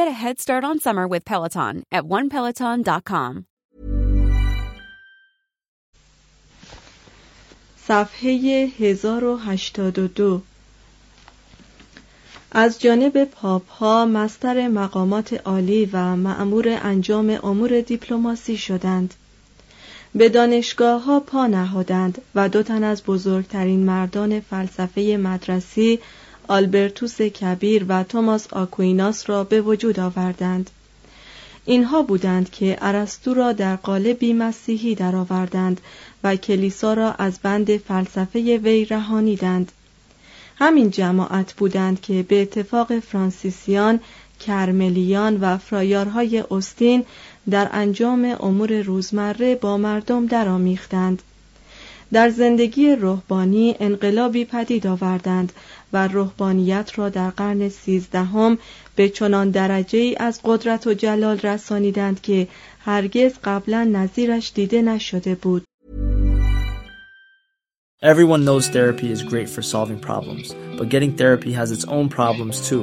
Get a head start on summer with Peloton at onepeloton.com. صفحه 1082. از جانب پاپ ها مستر مقامات عالی و مأمور انجام امور دیپلماسی شدند. به دانشگاه ها پا نهادند و دو تن از بزرگترین مردان فلسفه مدرسی، آلبرتوس کبیر و توماس آکویناس را به وجود آوردند. اینها بودند که ارسطو را در قالبی مسیحی درآوردند و کلیسا را از بند فلسفه وی رهانیدند. همین جماعت بودند که به اتفاق فرانسیسیان، کرملیان و فرایارهای اوستین در انجام امور روزمره با مردم درآمیختند. در زندگی روحانی انقلابی پدید آوردند و روحانیت را در قرن 13 به چنان درجه‌ای از قدرت و جلال رسانیدند که هرگز قبلا نظیرش دیده نشده بود. Everyone knows therapy is great for solving problems, but getting therapy has its own problems too,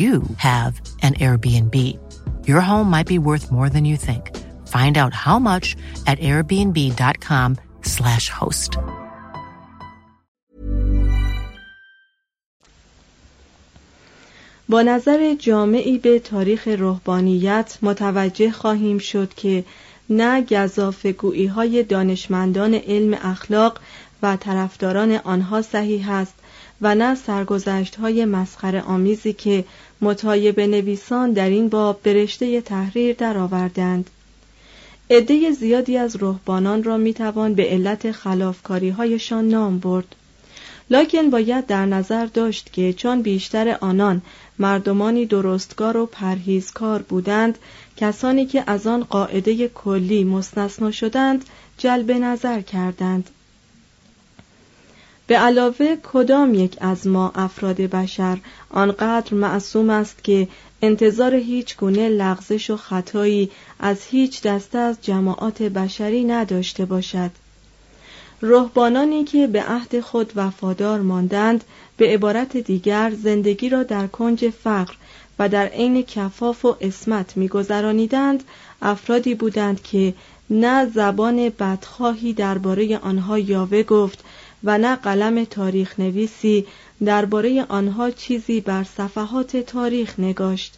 you have an Airbnb. Your home might be worth more than you think. Find out how much at airbnb.com/host. با نظر جامعی به تاریخ روحانیت متوجه خواهیم شد که نه گزافه‌گویی‌های دانشمندان علم اخلاق و طرفداران آنها صحیح است و نه سرگذشت‌های مسخره‌آمیزی که مطایبه نویسان در این باب برشته تحریر درآوردند. عده زیادی از رهبانان را میتوان به علت خلافکاری‌هایشان نام برد. لکن باید در نظر داشت که چون بیشتر آنان مردمانی درستگار و پرهیزکار بودند، کسانی که از آن قاعده کلی مستثنا شدند، جلب نظر کردند. به علاوه کدام یک از ما افراد بشر آنقدر معصوم است که انتظار هیچ گونه لغزش و خطایی از هیچ دسته از جماعات بشری نداشته باشد؟ رهبانانی که به عهد خود وفادار ماندند، به عبارت دیگر زندگی را در کنج فقر و در عین کفاف و عصمت می‌گذرانیدند، افرادی بودند که نه زبان بدخواهی درباره آنها یاوه گفت و نه قلم تاریخ نویسی درباره آنها چیزی بر صفحات تاریخ نگاشت.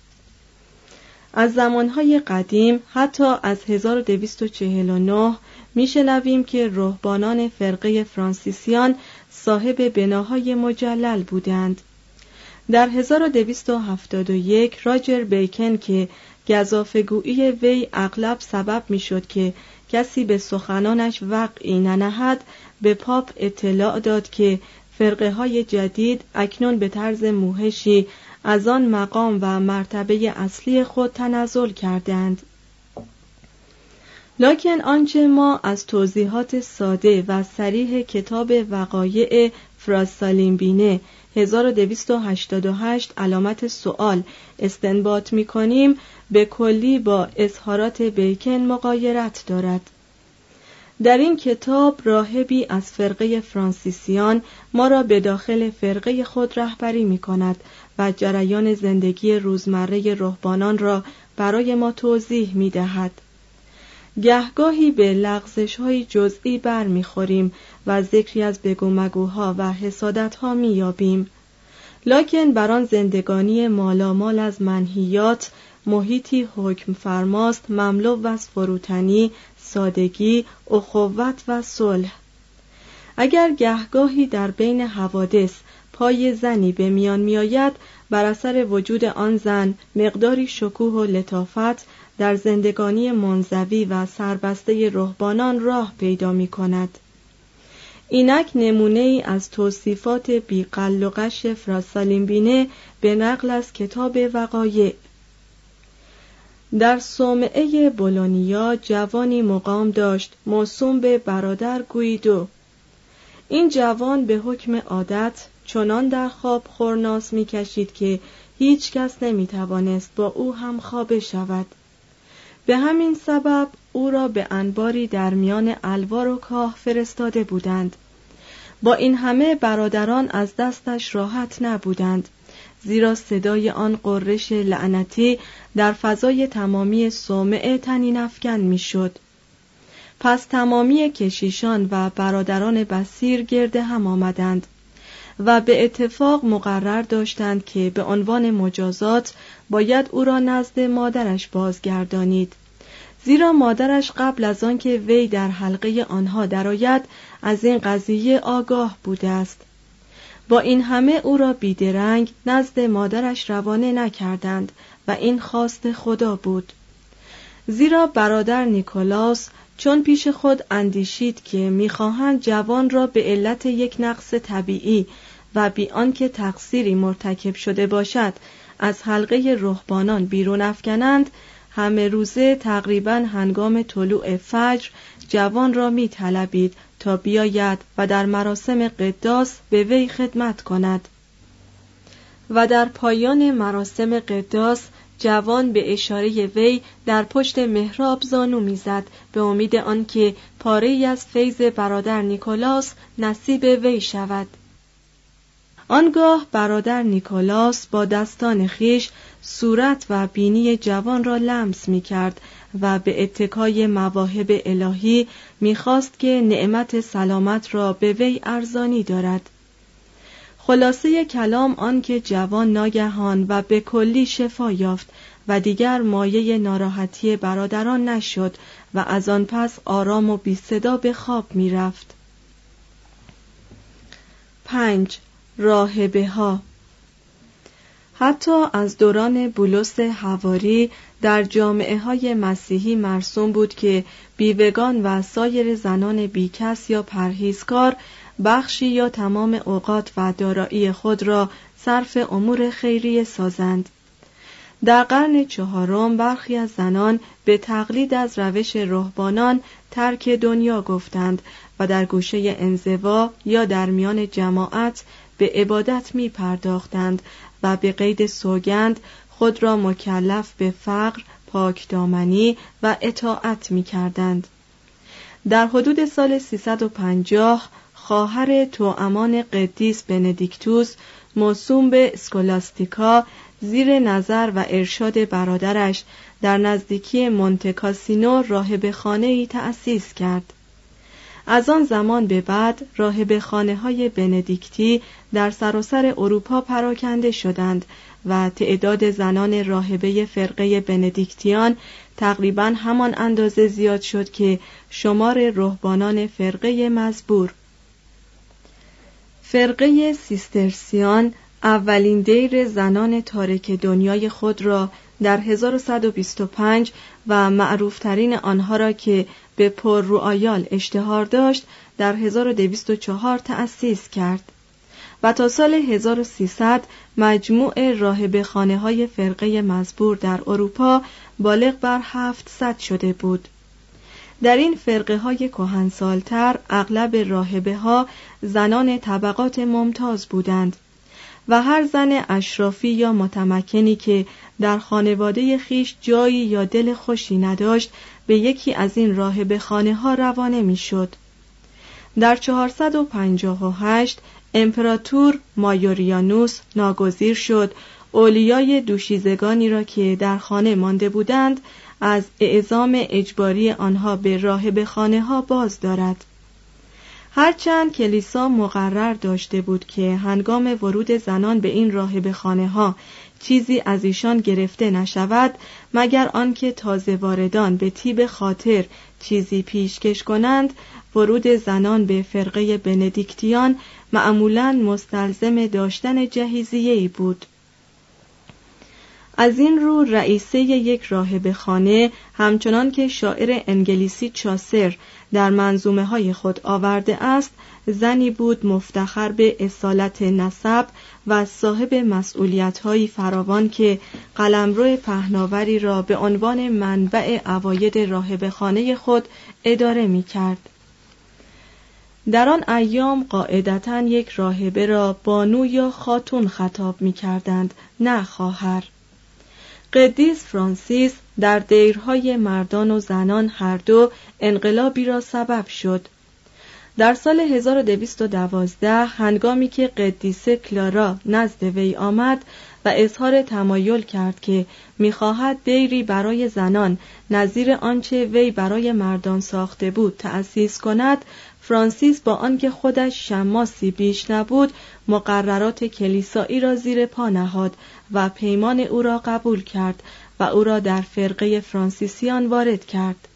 از زمانهای قدیم حتی از 1249 میشنویم که رهبانان فرقه فرانسیسیان صاحب بناهای مجلل بودند. در 1271 راجر بیکن که گزافه‌گویی وی اغلب سبب میشد که کسی به سخنانش وقعی ننهد، به پاپ اطلاع داد که فرقه های جدید اکنون به طرز موهشی از آن مقام و مرتبه اصلی خود تنزل کردند. لکن آنچه ما از توضیحات ساده و صریح کتاب وقایع فراسالینبینه 1288 علامت سوال استنباط می‌کنیم به کلی با اظهارات بیکن مغایرت دارد. در این کتاب راهبی از فرقه فرانسیسیان ما را به داخل فرقه خود رهبری می‌کند و جریان زندگی روزمره رهبانان را برای ما توضیح می‌دهد. گهگاهی به لغزش‌های جزئی برمی‌خوریم و ذکری از بگومگوها و حسادت‌ها می‌یابیم. لکن بر آن زندگانی مالامال از منهیات محیطی حکم فرماست مملو از فروتنی، سادگی، اخوت و صلح. اگر گهگاهی در بین حوادث پای زنی به میان می‌آید، بر اثر وجود آن زن مقداری شکوه و لطافت در زندگانی منزوی و سربسته رهبانان راه پیدا می‌کند. اینک نمونه‌ای از توصیفات بی‌غل و غش فراسالینبینه به نقل از کتاب وقایع. در صومعه بولونیا جوانی مقام داشت موسوم به برادر گویدو. این جوان به حکم عادت چنان در خواب خورناس می‌کشید که هیچ کس نمی‌توانست با او هم خوابه شود. به همین سبب او را به انباری در میان الوار و کاه فرستاده بودند. با این همه برادران از دستش راحت نبودند، زیرا صدای آن قررش لعنتی در فضای تمامی صومعه طنین افکن میشد. پس تمامی کشیشان و برادران بصیر گرد هم آمدند و به اتفاق مقرر داشتند که به عنوان مجازات باید او را نزد مادرش بازگردانید، زیرا مادرش قبل از آن که وی در حلقه آنها درآید از این قضیه آگاه بوده است. با این همه او را بیدرنگ نزد مادرش روانه نکردند و این خواست خدا بود، زیرا برادر نیکولاس چون پیش خود اندیشید که میخواهند جوان را به علت یک نقص طبیعی و بی آنکه تقصیری مرتکب شده باشد از حلقه رهبانان بیرون افکنند، همه روزه تقریباً هنگام طلوع فجر جوان را میطلبید تا بیاید و در مراسم قداس به وی خدمت کند و در پایان مراسم قداس جوان به اشاره وی در پشت محراب زانو میزد به امید آنکه پاره‌ای از فیض برادر نیکولاس نصیب وی شود. آنگاه برادر نیکولاس با دستان خیش صورت و بینی جوان را لمس می‌کرد و به اتکای مواهب الهی می‌خواست که نعمت سلامت را به وی ارزانی دارد. خلاصه کلام آن که جوان ناگهان و به کلی شفا یافت و دیگر مایه ناراحتی برادران نشد و از آن پس آرام و بی صدا به خواب می رفت. 5. راهبه ها. حتی از دوران بولس حواری در جامعه های مسیحی مرسوم بود که بیوگان و سایر زنان بیکس یا پرهیزکار بخشی یا تمام اوقات و دارایی خود را صرف امور خیریه سازند. در قرن چهارم برخی از زنان به تقلید از روش رهبانان ترک دنیا گفتند و در گوشه انزوا یا در میان جماعت به عبادت می پرداختند و به قید سوگند خود را مکلف به فقر، پاکدامنی و اطاعت می کردند. در حدود سال 350 خواهر توامان قدیس بندیکتوس موسوم به اسکولاستیکا زیر نظر و ارشاد برادرش در نزدیکی مونته کاسینو راهبخانه‌ای تأسیس کرد. از آن زمان به بعد راهبخانه‌های بندیکتی در سراسر اروپا پراکنده شدند و تعداد زنان راهبه فرقه بندیکتیان تقریباً همان اندازه زیاد شد که شمار رهبانان فرقه مزبور. فرقه سیسترسیان اولین دیر زنان تارک دنیای خود را در 1125 و معروفترین آنها را که به پور رویال اشتهار داشت در 1204 تأسیس کرد و تا سال 1300 مجموع راهبه‌خانه‌های فرقه مزبور در اروپا بالغ بر 700 شده بود. در این فرقه‌های کهنسال‌تر اغلب راهبه‌ها زنان طبقات ممتاز بودند و هر زن اشرافی یا متمکنی که در خانواده خیش جایی یا دل خوشی نداشت به یکی از این راهبه‌خانه‌ها روانه می‌شد. در 458 امپراتور مایوریانوس ناگزیر شد اولیای دوشیزگانی را که در خانه مانده بودند از اعزام اجباری آنها به راهبه‌خانه ها باز دارد. هرچند کلیسا مقرر داشته بود که هنگام ورود زنان به این راهبه‌خانه ها چیزی از ایشان گرفته نشود مگر آنکه تازه واردان به طیب خاطر چیزی پیشکش کنند، ورود زنان به فرقه بندیکتیان معمولاً مستلزم داشتن جهیزیه‌ای بود. از این رو رئیسه یک راهبه‌خانه همچنان که شاعر انگلیسی چاسر در منظومه‌های خود آورده است، زنی بود مفتخر به اصالت نسب و صاحب مسئولیت‌هایی فراوان که قلمرو پهناوری را به عنوان منبع عواید راهبه‌خانه خود اداره می‌کرد. در آن ایام قاعدتاً یک راهبه را بانو یا خاتون خطاب می‌کردند، نه خواهر. قدیس فرانسیس در دیرهای مردان و زنان هر دو انقلابی را سبب شد. در سال 1212 هنگامی که قدیسه کلارا نزد وی آمد و اظهار تمایل کرد که می‌خواهد دیری برای زنان نظیر آنچه وی برای مردان ساخته بود تأسیس کند، فرانسیس با آنکه خودش شماسی بیش نبود مقررات کلیسایی را زیر پا نهاد و پیمان او را قبول کرد و او را در فرقه فرانسیسیان وارد کرد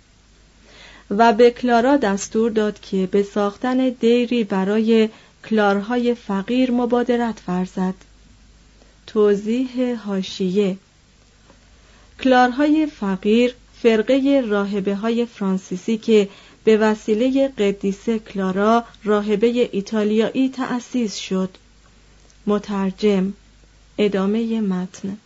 و به کلارا دستور داد که به ساختن دیری برای کلارهای فقیر مبادرت ورزد. توضیح حاشیه: کلارهای فقیر فرقه راهبه‌های فرانسیسی که به وسیله قدیسه کلارا راهبه ایتالیایی تأسیس شد. مترجم. ادامه متن.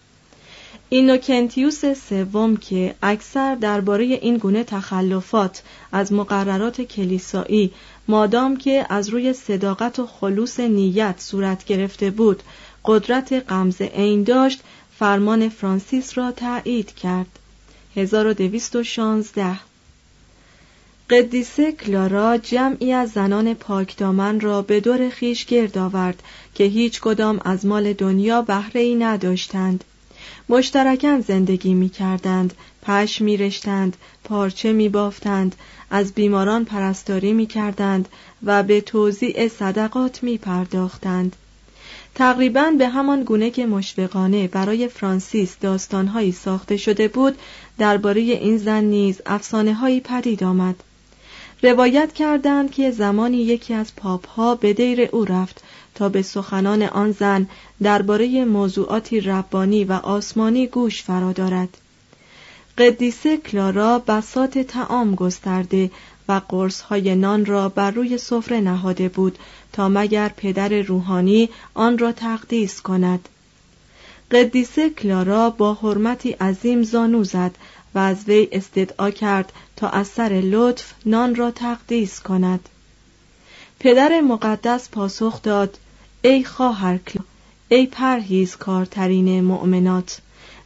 اینوکنتیوس سوم که اکثر درباره این گونه تخلفات از مقررات کلیسایی مادام که از روی صداقت و خلوص نیت صورت گرفته بود قدرت غمزه عین داشت، فرمان فرانسیس را تایید کرد. 1216. قدیسه کلارا جمعی از زنان پاکدامن را به دور خیش گرد آورد که هیچ کدام از مال دنیا بهره‌ای نداشتند. مشترکاً زندگی می کردند، پشم می رشتند، پارچه می بافتند، از بیماران پرستاری می کردند و به توزیع صدقات می پرداختند. تقریباً به همان گونه که مشفقانه برای فرانسیس داستانهایی ساخته شده بود، درباره این زن نیز افسانه‌هایی پدید آمد. روایت کردند که زمانی یکی از پاپ‌ها به دیر او رفت تا به سخنان آن زن درباره موضوعاتی ربانی و آسمانی گوش فرا دارد. قدیسه کلارا بساط طعام گسترده و قرص‌های نان را بر روی سفره نهاده بود تا مگر پدر روحانی آن را تقدیس کند. قدیسه کلارا با حرمتی عظیم زانو زد و از وی استدعا کرد تا از سر لطف نان را تقدیس کند. پدر مقدس پاسخ داد: ای خواهر کلارا، ای پرهیزکارترین مؤمنات،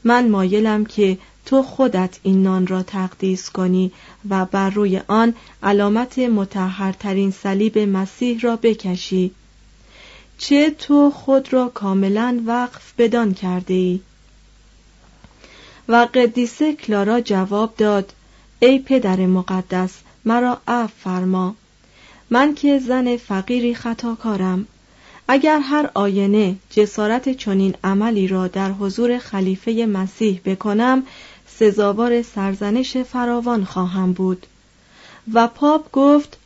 من مایلم که تو خودت این نان را تقدیس کنی و بر روی آن علامت مطهرترین صلیب مسیح را بکشی، چه تو خود را کاملا وقف بدان کرده ای. و قدیسه کلارا جواب داد: ای پدر مقدس، مرا عفو فرما، من که زن فقیری خطاکارم، اگر هر آینه جسارت چنین عملی را در حضور خلیفه مسیح بکنم، سزاوار سرزنش فراوان خواهم بود. و پاپ گفت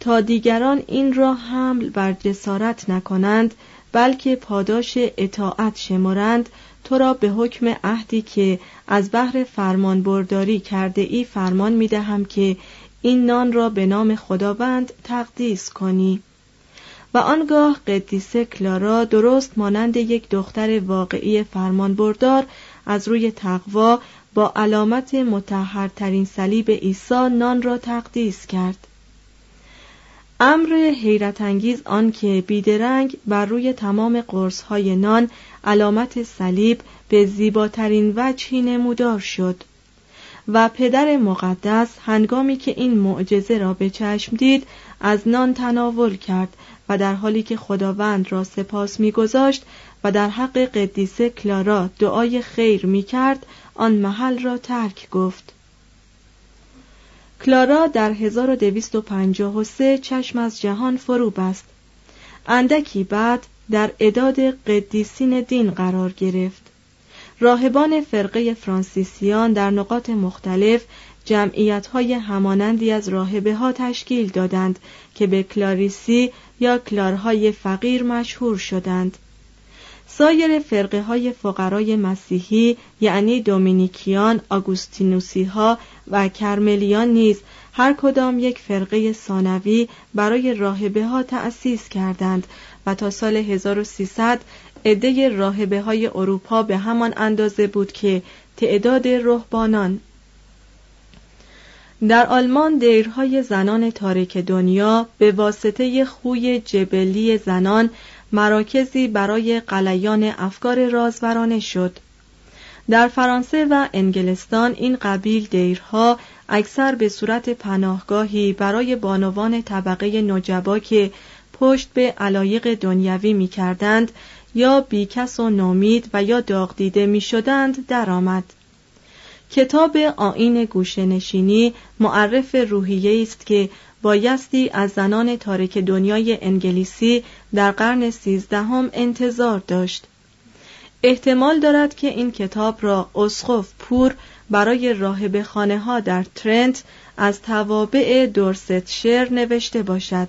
تا دیگران این را حمل بر جسارت نکنند، بلکه پاداش اطاعت شمرند، تو را به حکم عهدی که از بحر فرمان برداری کرده ای فرمان می دهم که این نان را به نام خداوند تقدیس کنی. و آنگاه قدیسه کلارا درست مانند یک دختر واقعی فرمان بردار از روی تقوا با علامت مطهرترین صلیب عیسی نان را تقدیس کرد. امر حیرت انگیز آن که بیدرنگ بر روی تمام قرص‌های نان علامت صلیب به زیباترین وجهی نمودار شد. و پدر مقدس هنگامی که این معجزه را به چشم دید، از نان تناول کرد و در حالی که خداوند را سپاس می‌گذاشت و در حق قدیسه کلارا دعای خیر می‌کرد، آن محل را ترک گفت. کلارا در 1253 چشم از جهان فرو بست. اندکی بعد در اعداد قدیسین دین قرار گرفت. راهبان فرقه فرانسیسیان در نقاط مختلف جمعیت‌های همانندی از راهبه‌ها تشکیل دادند که به کلاریسی یا کلارهای فقیر مشهور شدند. سایر فرقه‌های فقرای مسیحی یعنی دومینیکیان، آگوستینوسی‌ها و کرملیان نیز هر کدام یک فرقه ثانوی برای راهبه‌ها تأسیس کردند و تا سال 1300 عده راهبه‌های اروپا به همان اندازه بود که تعداد رهبانان. در آلمان دیرهای زنان تارک دنیا به واسطه خوی جبلی زنان مراکزی برای غلیان افکار رازورانه شد. در فرانسه و انگلستان این قبیل دیرها اکثر به صورت پناهگاهی برای بانوان طبقه نجبا که پشت به علایق دنیوی می کردند یا بیکس و نومید و یا داغ دیده می شدند درآمد. کتاب آیین گوشه‌نشینی معرف روحیه‌ای است که بایستی از زنان تارک دنیای انگلیسی در قرن 13 انتظار داشت. احتمال دارد که این کتاب را اسقف پور برای راهبه‌خانه‌ها در ترنت از توابع دورستشیر نوشته باشد.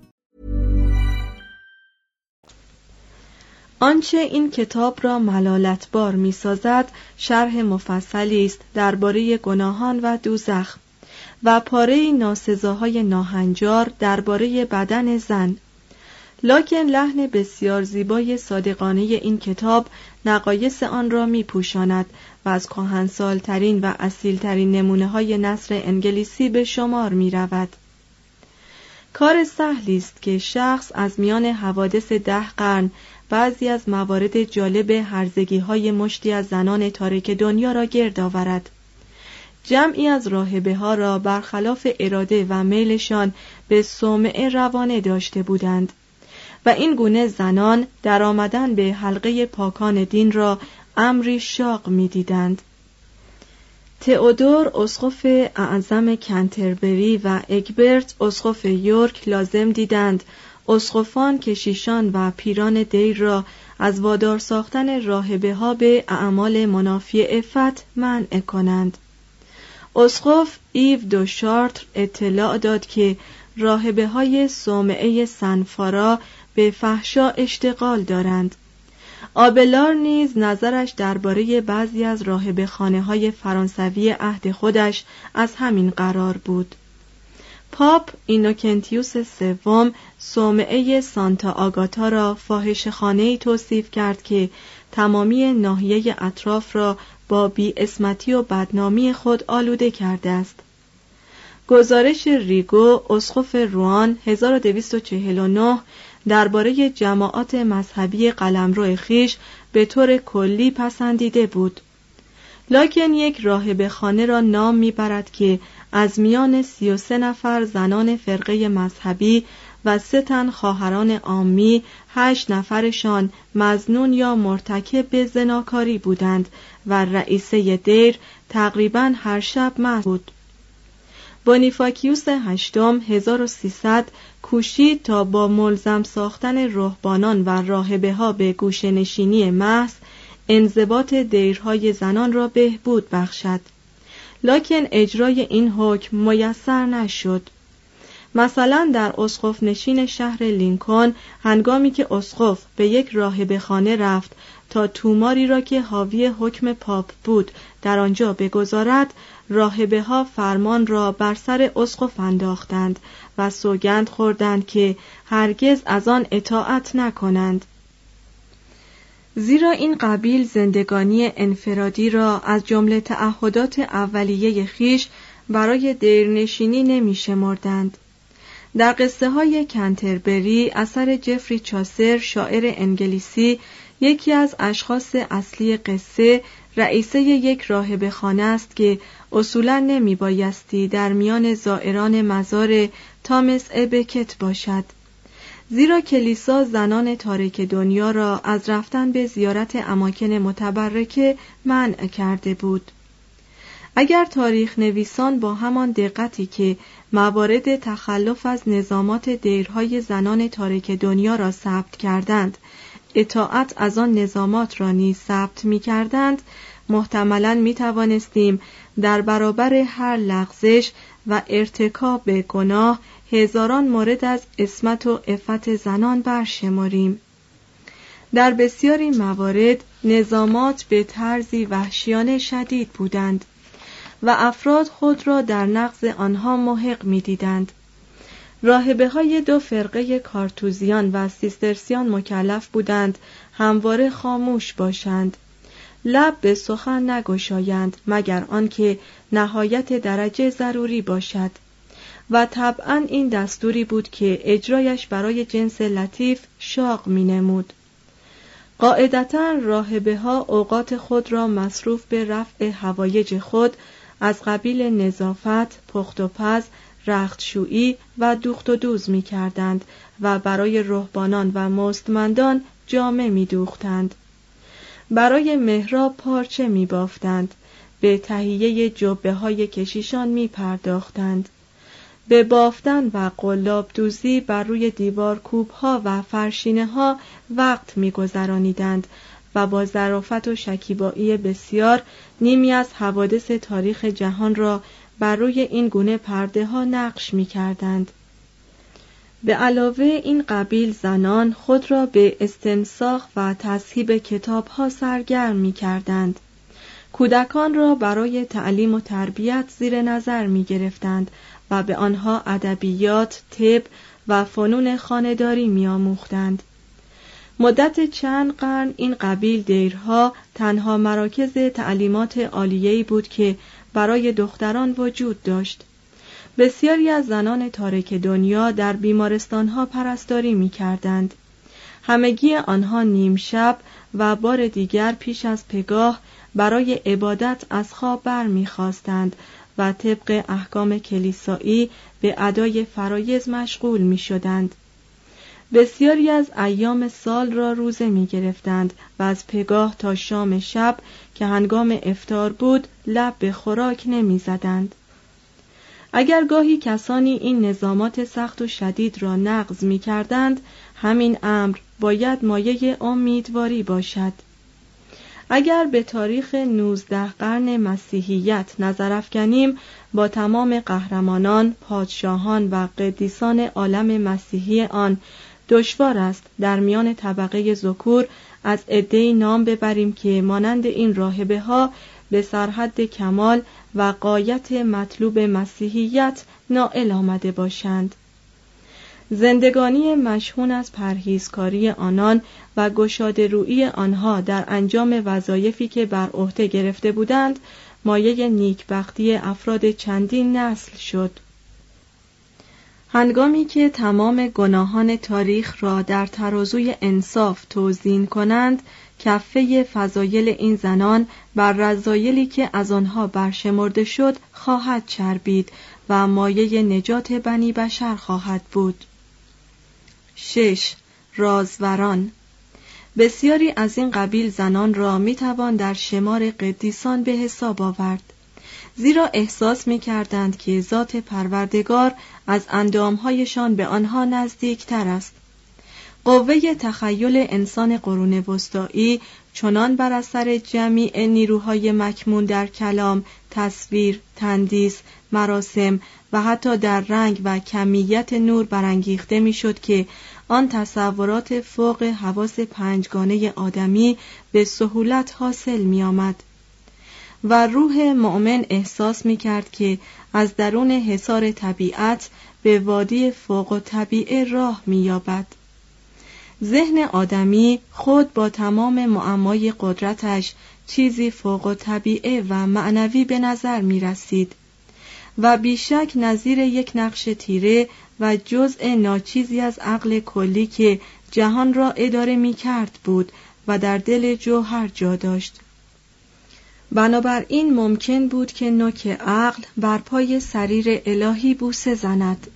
آنچه این کتاب را ملالتبار می سازد شرح مفصلی است درباره گناهان و دوزخ و پاره ناسزاهای ناهنجار درباره بدن زن. لکن لحن بسیار زیبای صادقانه این کتاب نقایص آن را می پوشاند و از کهنسالترین و اصیلترین نمونه های نثر انگلیسی به شمار می رود. کار سهلی است که شخص از میان حوادث 10 قرن بعضی از موارد جالب هرزگی‌های مشتی از زنان تارک دنیا را گرد آورد. جمعی از راهبه‌ها را برخلاف اراده و میلشان به صومعه روانه داشته بودند و این گونه زنان در آمدن به حلقه پاکان دین را امری شاق می‌دیدند. تئودور اسقف اعظم کنتربری و اگبرت اسقف یورک لازم دیدند اسقفان، کشیشان و پیران دیر را از وادار ساختن راهبه ها به اعمال منافی عفت منع کنند. اسقف ایو دو شارتر اطلاع داد که راهبه های صومعه سنفارا به فحشا اشتغال دارند. آبلار نیز نظرش درباره بعضی از راهبه‌خانه‌های فرانسوی عهد خودش از همین قرار بود. پاپ اینوکنتیوس سوم صومعه سانتا آگاتا را فاحشه‌خانه‌ای توصیف کرد که تمامی ناحیه اطراف را با بی‌عصمتی و بدنامی خود آلوده کرده است. گزارش ریگو اسقف روان 1249 درباره جماعات مذهبی قلمرو خویش به طور کلی پسندیده بود، لکن یک راهبه‌خانه را نام میبرد که از میان 33 نفر زنان فرقه مذهبی و 3 تن خواهران عامی 8 نفرشان مظنون یا مرتکب به زناکاری بودند و رئیسه دیر تقریباً هر شب محو بود. بونیفاکیوس هشتم 1300 کوشید تا با ملزم ساختن رهبانان و راهبه‌ها به گوشه‌نشینی محض انضباط دیرهای زنان را بهبود بخشد، لکن اجرای این حکم میسر نشد. مثلا در اسقف نشین شهر لینکن هنگامی که اسقف به یک راهبه‌خانه رفت تا توماری را که حاوی حکم پاپ بود در آنجا بگذارد، راهبه‌ها فرمان را بر سر اسقف انداختند و سوگند خوردند که هرگز از آن اطاعت نکنند، زیرا این قبیل زندگانی انفرادی را از جمله تعهدات اولیه خیش برای دیرنشینی نمی‌شمردند. در قصه های کنتربری اثر جفری چاسر شاعر انگلیسی، یکی از اشخاص اصلی قصه رئیسه یک راهبه‌خانه است که اصولا نمی بایستی در میان زائران مزار تامس ابکت باشد، زیرا کلیسا زنان تارک دنیا را از رفتن به زیارت اماکن متبرکه منع کرده بود. اگر تاریخ نویسان با همان دقتی که موارد تخلف از نظامات دیرهای زنان تارک دنیا را ثبت کردند، اطاعت از آن نظامات را نیز ثبت می کردند، محتملاً می توانستیم در برابر هر لغزش و ارتکاب به گناه هزاران مورد از عصمت و عفت زنان برشماریم. در بسیاری موارد نظامات به طرزی وحشیانه شدید بودند و افراد خود را در نقض آنها محق می دیدند. راهبه‌های دو فرقه کارتوزیان و سیسترسیان مکلف بودند همواره خاموش باشند، لب به سخن نگشایند مگر آنکه نهایت درجه ضروری باشد، و طبعاً این دستوری بود که اجرایش برای جنس لطیف شاق می‌نمود. قاعدتاً راهبه‌ها اوقات خود را مصروف به رفع حوایج خود از قبیل نظافت، پخت و پز، رختشویی و دوخت و دوز می کردند و برای رهبانان و مستمندان جامه می دوختند. برای محراب پارچه می بافتند. به تهیه جبه های کشیشان می پرداختند. به بافتن و قلاب دوزی بر روی دیوار کوب ها و فرشینه ها وقت می گذرانیدند و با ظرافت و شکیبایی بسیار نیمی از حوادث تاریخ جهان را بر روی این گونه پرده ها نقش می کردند. به علاوه این قبیل زنان خود را به استنساخ و تصحیب کتاب ها سرگرم می کردند. کودکان را برای تعلیم و تربیت زیر نظر می گرفتند و به آنها ادبیات، طب و فنون خانه‌داری می آموختند. مدت چند قرن این قبیل دیرها تنها مراکز تعلیمات عالیه‌ای بود که برای دختران وجود داشت. بسیاری از زنان تارک دنیا در بیمارستانها پرستاری می کردند. همگی آنها نیم شب و بار دیگر پیش از پگاه برای عبادت از خواب بر می خواستند و طبق احکام کلیسایی به ادای فرایض مشغول می شدند. بسیاری از ایام سال را روزه می گرفتند و از پگاه تا شام شب که هنگام افطار بود لب به خوراک نمی زدند. اگر گاهی کسانی این نظامات سخت و شدید را نقض می کردند، همین امر باید مایه امیدواری باشد. اگر به تاریخ 19 قرن مسیحیت نظر افکنیم، با تمام قهرمانان، پادشاهان و قدیسان عالم مسیحی آن دشوار است در میان طبقه ذکور از عده‌ای نام ببریم که مانند این راهبه ها به سرحد کمال و غایت مطلوب مسیحیت نائل آمده باشند. زندگانی مشحون از پرهیزکاری آنان و گشاده رویی آنها در انجام وظایفی که بر عهده گرفته بودند، مایه نیکبختی افراد چندین نسل شد. هنگامی که تمام گناهان تاریخ را در ترازوی انصاف توزین کنند، کفه فضایل این زنان بر رذایلی که از آنها برشمرده شد خواهد چربید و مایه نجات بنی بشر خواهد بود. 6. رازوران. بسیاری از این قبیل زنان را میتوان در شمار قدیسان به حساب آورد، زیرا احساس میکردند که ذات پروردگار از اندامهایشان به آنها نزدیکتر است. قوه تخیل انسان قرون وسطایی چنان بر اثر جمیع نیروهای مکمون در کلام، تصویر، تندیس، مراسم و حتی در رنگ و کمیت نور برانگیخته میشد که آن تصورات فوق حواس پنجگانه آدمی به سهولت حاصل می آمد و روح مؤمن احساس می کرد که از درون حصار طبیعت به وادی فوق الطبیعه راه می یابد. ذهن آدمی خود با تمام معمای قدرتش چیزی فوق الطبیعه و معنوی به نظر می رسید و بیشک نظیر یک نقش تیره و جزء ناچیزی از عقل کلی که جهان را اداره می کرد بود و در دل جوهر جا داشت. بنابراین ممکن بود که نوک عقل بر پای سریر الهی بوسه زند.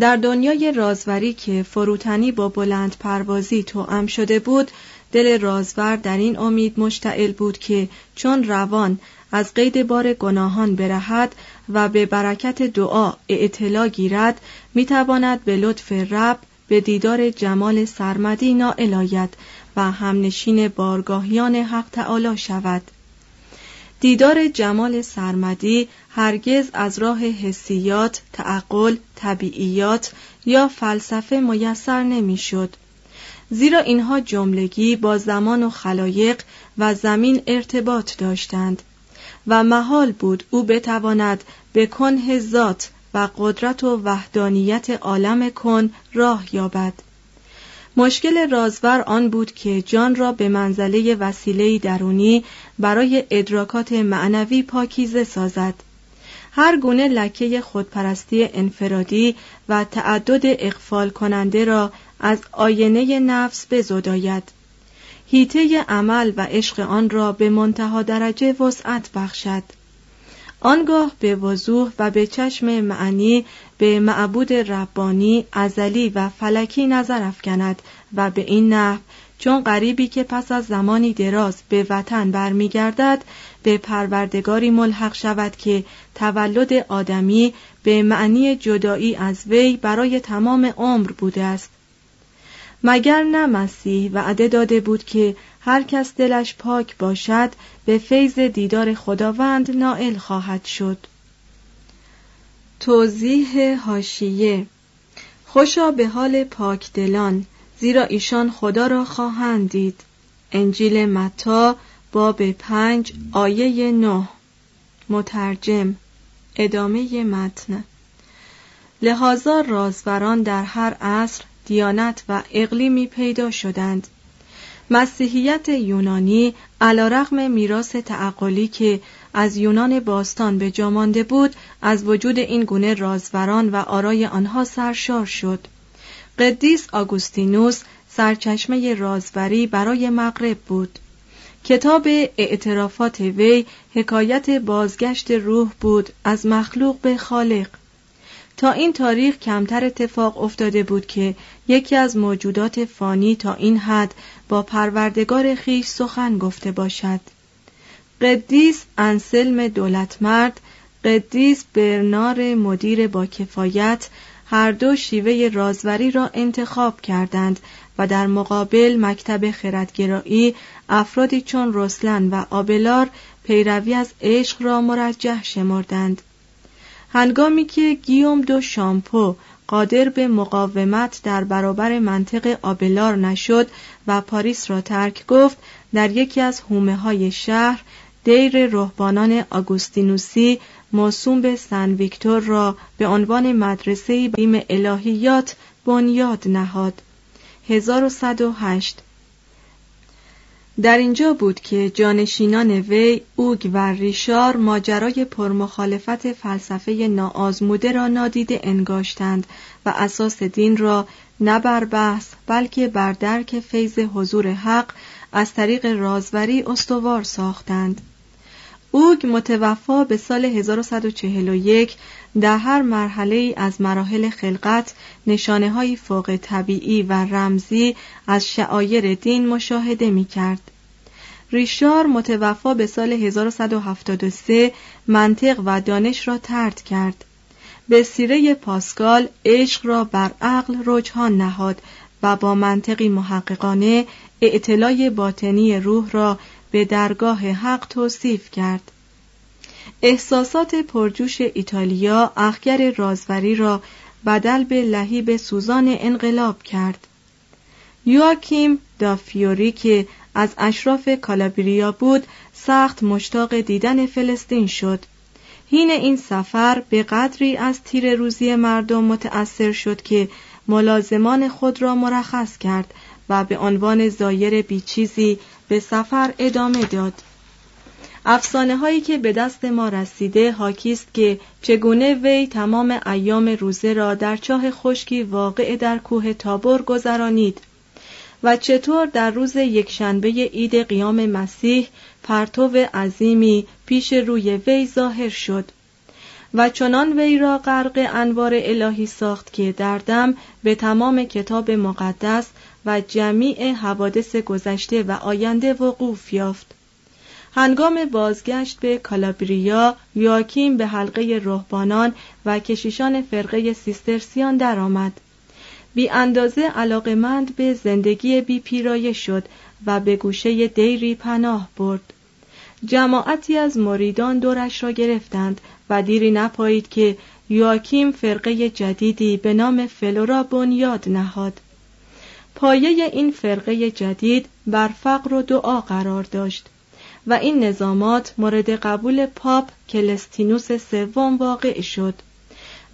در دنیای رازوری که فروتنی با بلند پروازی توأم شده بود، دل رازور در این امید مشتعل بود که چون روان از قید بار گناهان برهد و به برکت دعا اطلاع گیرد، میتواند به لطف رب به دیدار جمال سرمدی نائل آید و همنشین بارگاهیان حق تعالی شود. دیدار جمال سرمدی هرگز از راه حسیات، تعقل، طبیعیات یا فلسفه میسر نمیشد، زیرا اینها جملگی با زمان و خلایق و زمین ارتباط داشتند و محال بود او بتواند به کنه ذات و قدرت و وحدانیت عالم کن راه یابد. مشکل رازور آن بود که جان را به منزله وسیله درونی برای ادراکات معنوی پاکیزه سازد. هر گونه لکه خودپرستی انفرادی و تعدد اغفال کننده را از آینه نفس بزداید، حیطه عمل و عشق آن را به منتها درجه وسعت بخشد. آنگاه به وضوح و به چشم معنی به معبود ربانی، ازلی و فلکی نظر افکند و به این نحو چون غریبی که پس از زمانی دراز به وطن برمیگردد به پروردگاری ملحق شود که تولد آدمی به معنی جدایی از وی برای تمام عمر بوده است. مگر نه مسیح وعده داده بود که هر کس دلش پاک باشد به فیض دیدار خداوند نائل خواهد شد. توضیح حاشیه: خوشا به حال پاک دلان، زیرا ایشان خدا را خواهند دید. انجیل متی باب 5 آیه 9. مترجم: ادامه متن. لحاظا رازوران در هر عصر، دیانت و اقلیمی پیدا شدند. مسیحیت یونانی علیرغم میراث تعقلی که از یونان باستان به جا مانده بود، از وجود این گونه رازوران و آرای آنها سرشار شد. قدیس آگوستینوس سرچشمه رازوری برای مغرب بود. کتاب اعترافات وی حکایت بازگشت روح بود از مخلوق به خالق. تا این تاریخ کمتر اتفاق افتاده بود که یکی از موجودات فانی تا این حد با پروردگار خویش سخن گفته باشد. قدیس انسلم دولتمرد قدیس برنار مدیر با کفایت هر دو شیوه رازوری را انتخاب کردند و در مقابل مکتب خردگرایی افرادی چون رسلن و آبلار پیروی از عشق را مرجح شمردند. هنگامی که گیوم دو شامپو قادر به مقاومت در برابر منطق آبلار نشد و پاریس را ترک گفت، در یکی از حومه های شهر دیر رهبانان آگوستینوسی موسوم به سن ویکتور را به عنوان مدرسه بیم الهیات بنیاد نهاد. 1108 در اینجا بود که جانشینان وی اوگ و ریشار ماجرای پرمخالفت فلسفه ناآزموده را نادیده انگاشتند و اساس دین را نه بر بحث بلکه بر درک فیض حضور حق از طریق رازوری استوار ساختند. اوگ متوفا به سال 1141 در هر مرحله از مراحل خلقت نشانه‌های فوق طبیعی و رمزی از شعائر دین مشاهده می‌کرد. ریشار متوفا به سال 1173 منطق و دانش را طرد کرد. به سیره پاسکال عشق را بر عقل رجحان نهاد و با منطقی محققانه اعتلای باطنی روح را به درگاه حق توصیف کرد. احساسات پرجوش ایتالیا اخگر رازوری را بدل به لهیب سوزان انقلاب کرد. یواکیم دا فیوری که از اشراف کالابریا بود سخت مشتاق دیدن فلسطین شد. هین این سفر به قدری از تیر روزی مردم متأثر شد که ملازمان خود را مرخص کرد و به عنوان زایر بیچیزی به سفر ادامه داد. افسانه هایی که به دست ما رسیده حاکی است که چگونه وی تمام ایام روزه را در چاه خشکی واقع در کوه تابور گذرانید و چطور در روز یکشنبه عید قیام مسیح پرتو عظیمی پیش روی وی ظاهر شد و چنان وی را غرق انوار الهی ساخت که در دم به تمام کتاب مقدس و جمیع حوادث گذشته و آینده وقوف یافت. هنگام بازگشت به کالابریا، یواکیم به حلقه رهبانان و کشیشان فرقه سیسترسیان درآمد. بی اندازه علاقمند به زندگی بی پیرایه شد و به گوشه دیری پناه برد. جماعتی از مریدان دورش را گرفتند و دیری نپایید که یواکیم فرقه جدیدی به نام فلورا بنیاد نهاد. پایه این فرقه جدید بر فقر و دعا قرار داشت و این نظامات مورد قبول پاپ کلستینوس سوم واقع شد.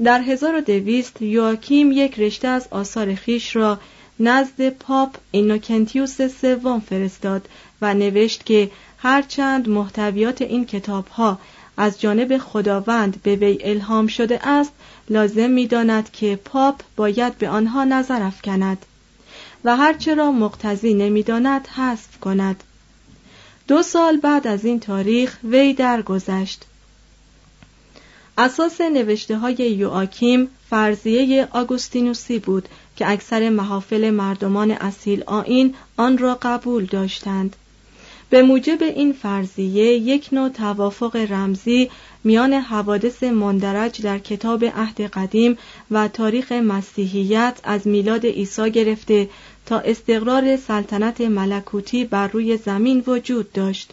در 1200 یواکیم یک رشته از آثار خیش را نزد پاپ اینوکنتیوس سوم فرستاد و نوشت که هرچند محتویات این کتاب‌ها از جانب خداوند به وی الهام شده است، لازم می‌داند که پاپ باید به آنها نظر افکند و هرچه را مقتضی نمی‌داند حذف کند. 2 سال بعد از این تاریخ وی درگذشت. اساس نوشته‌های یواکیم فرضیه آگوستینوسی بود که اکثر محافل مردمان اصیل آیین آن را قبول داشتند. به موجب این فرضیه یک نوع توافق رمزی میان حوادث مندرج در کتاب عهد قدیم و تاریخ مسیحیت از میلاد عیسی گرفته تا استقرار سلطنت ملکوتی بر روی زمین وجود داشت.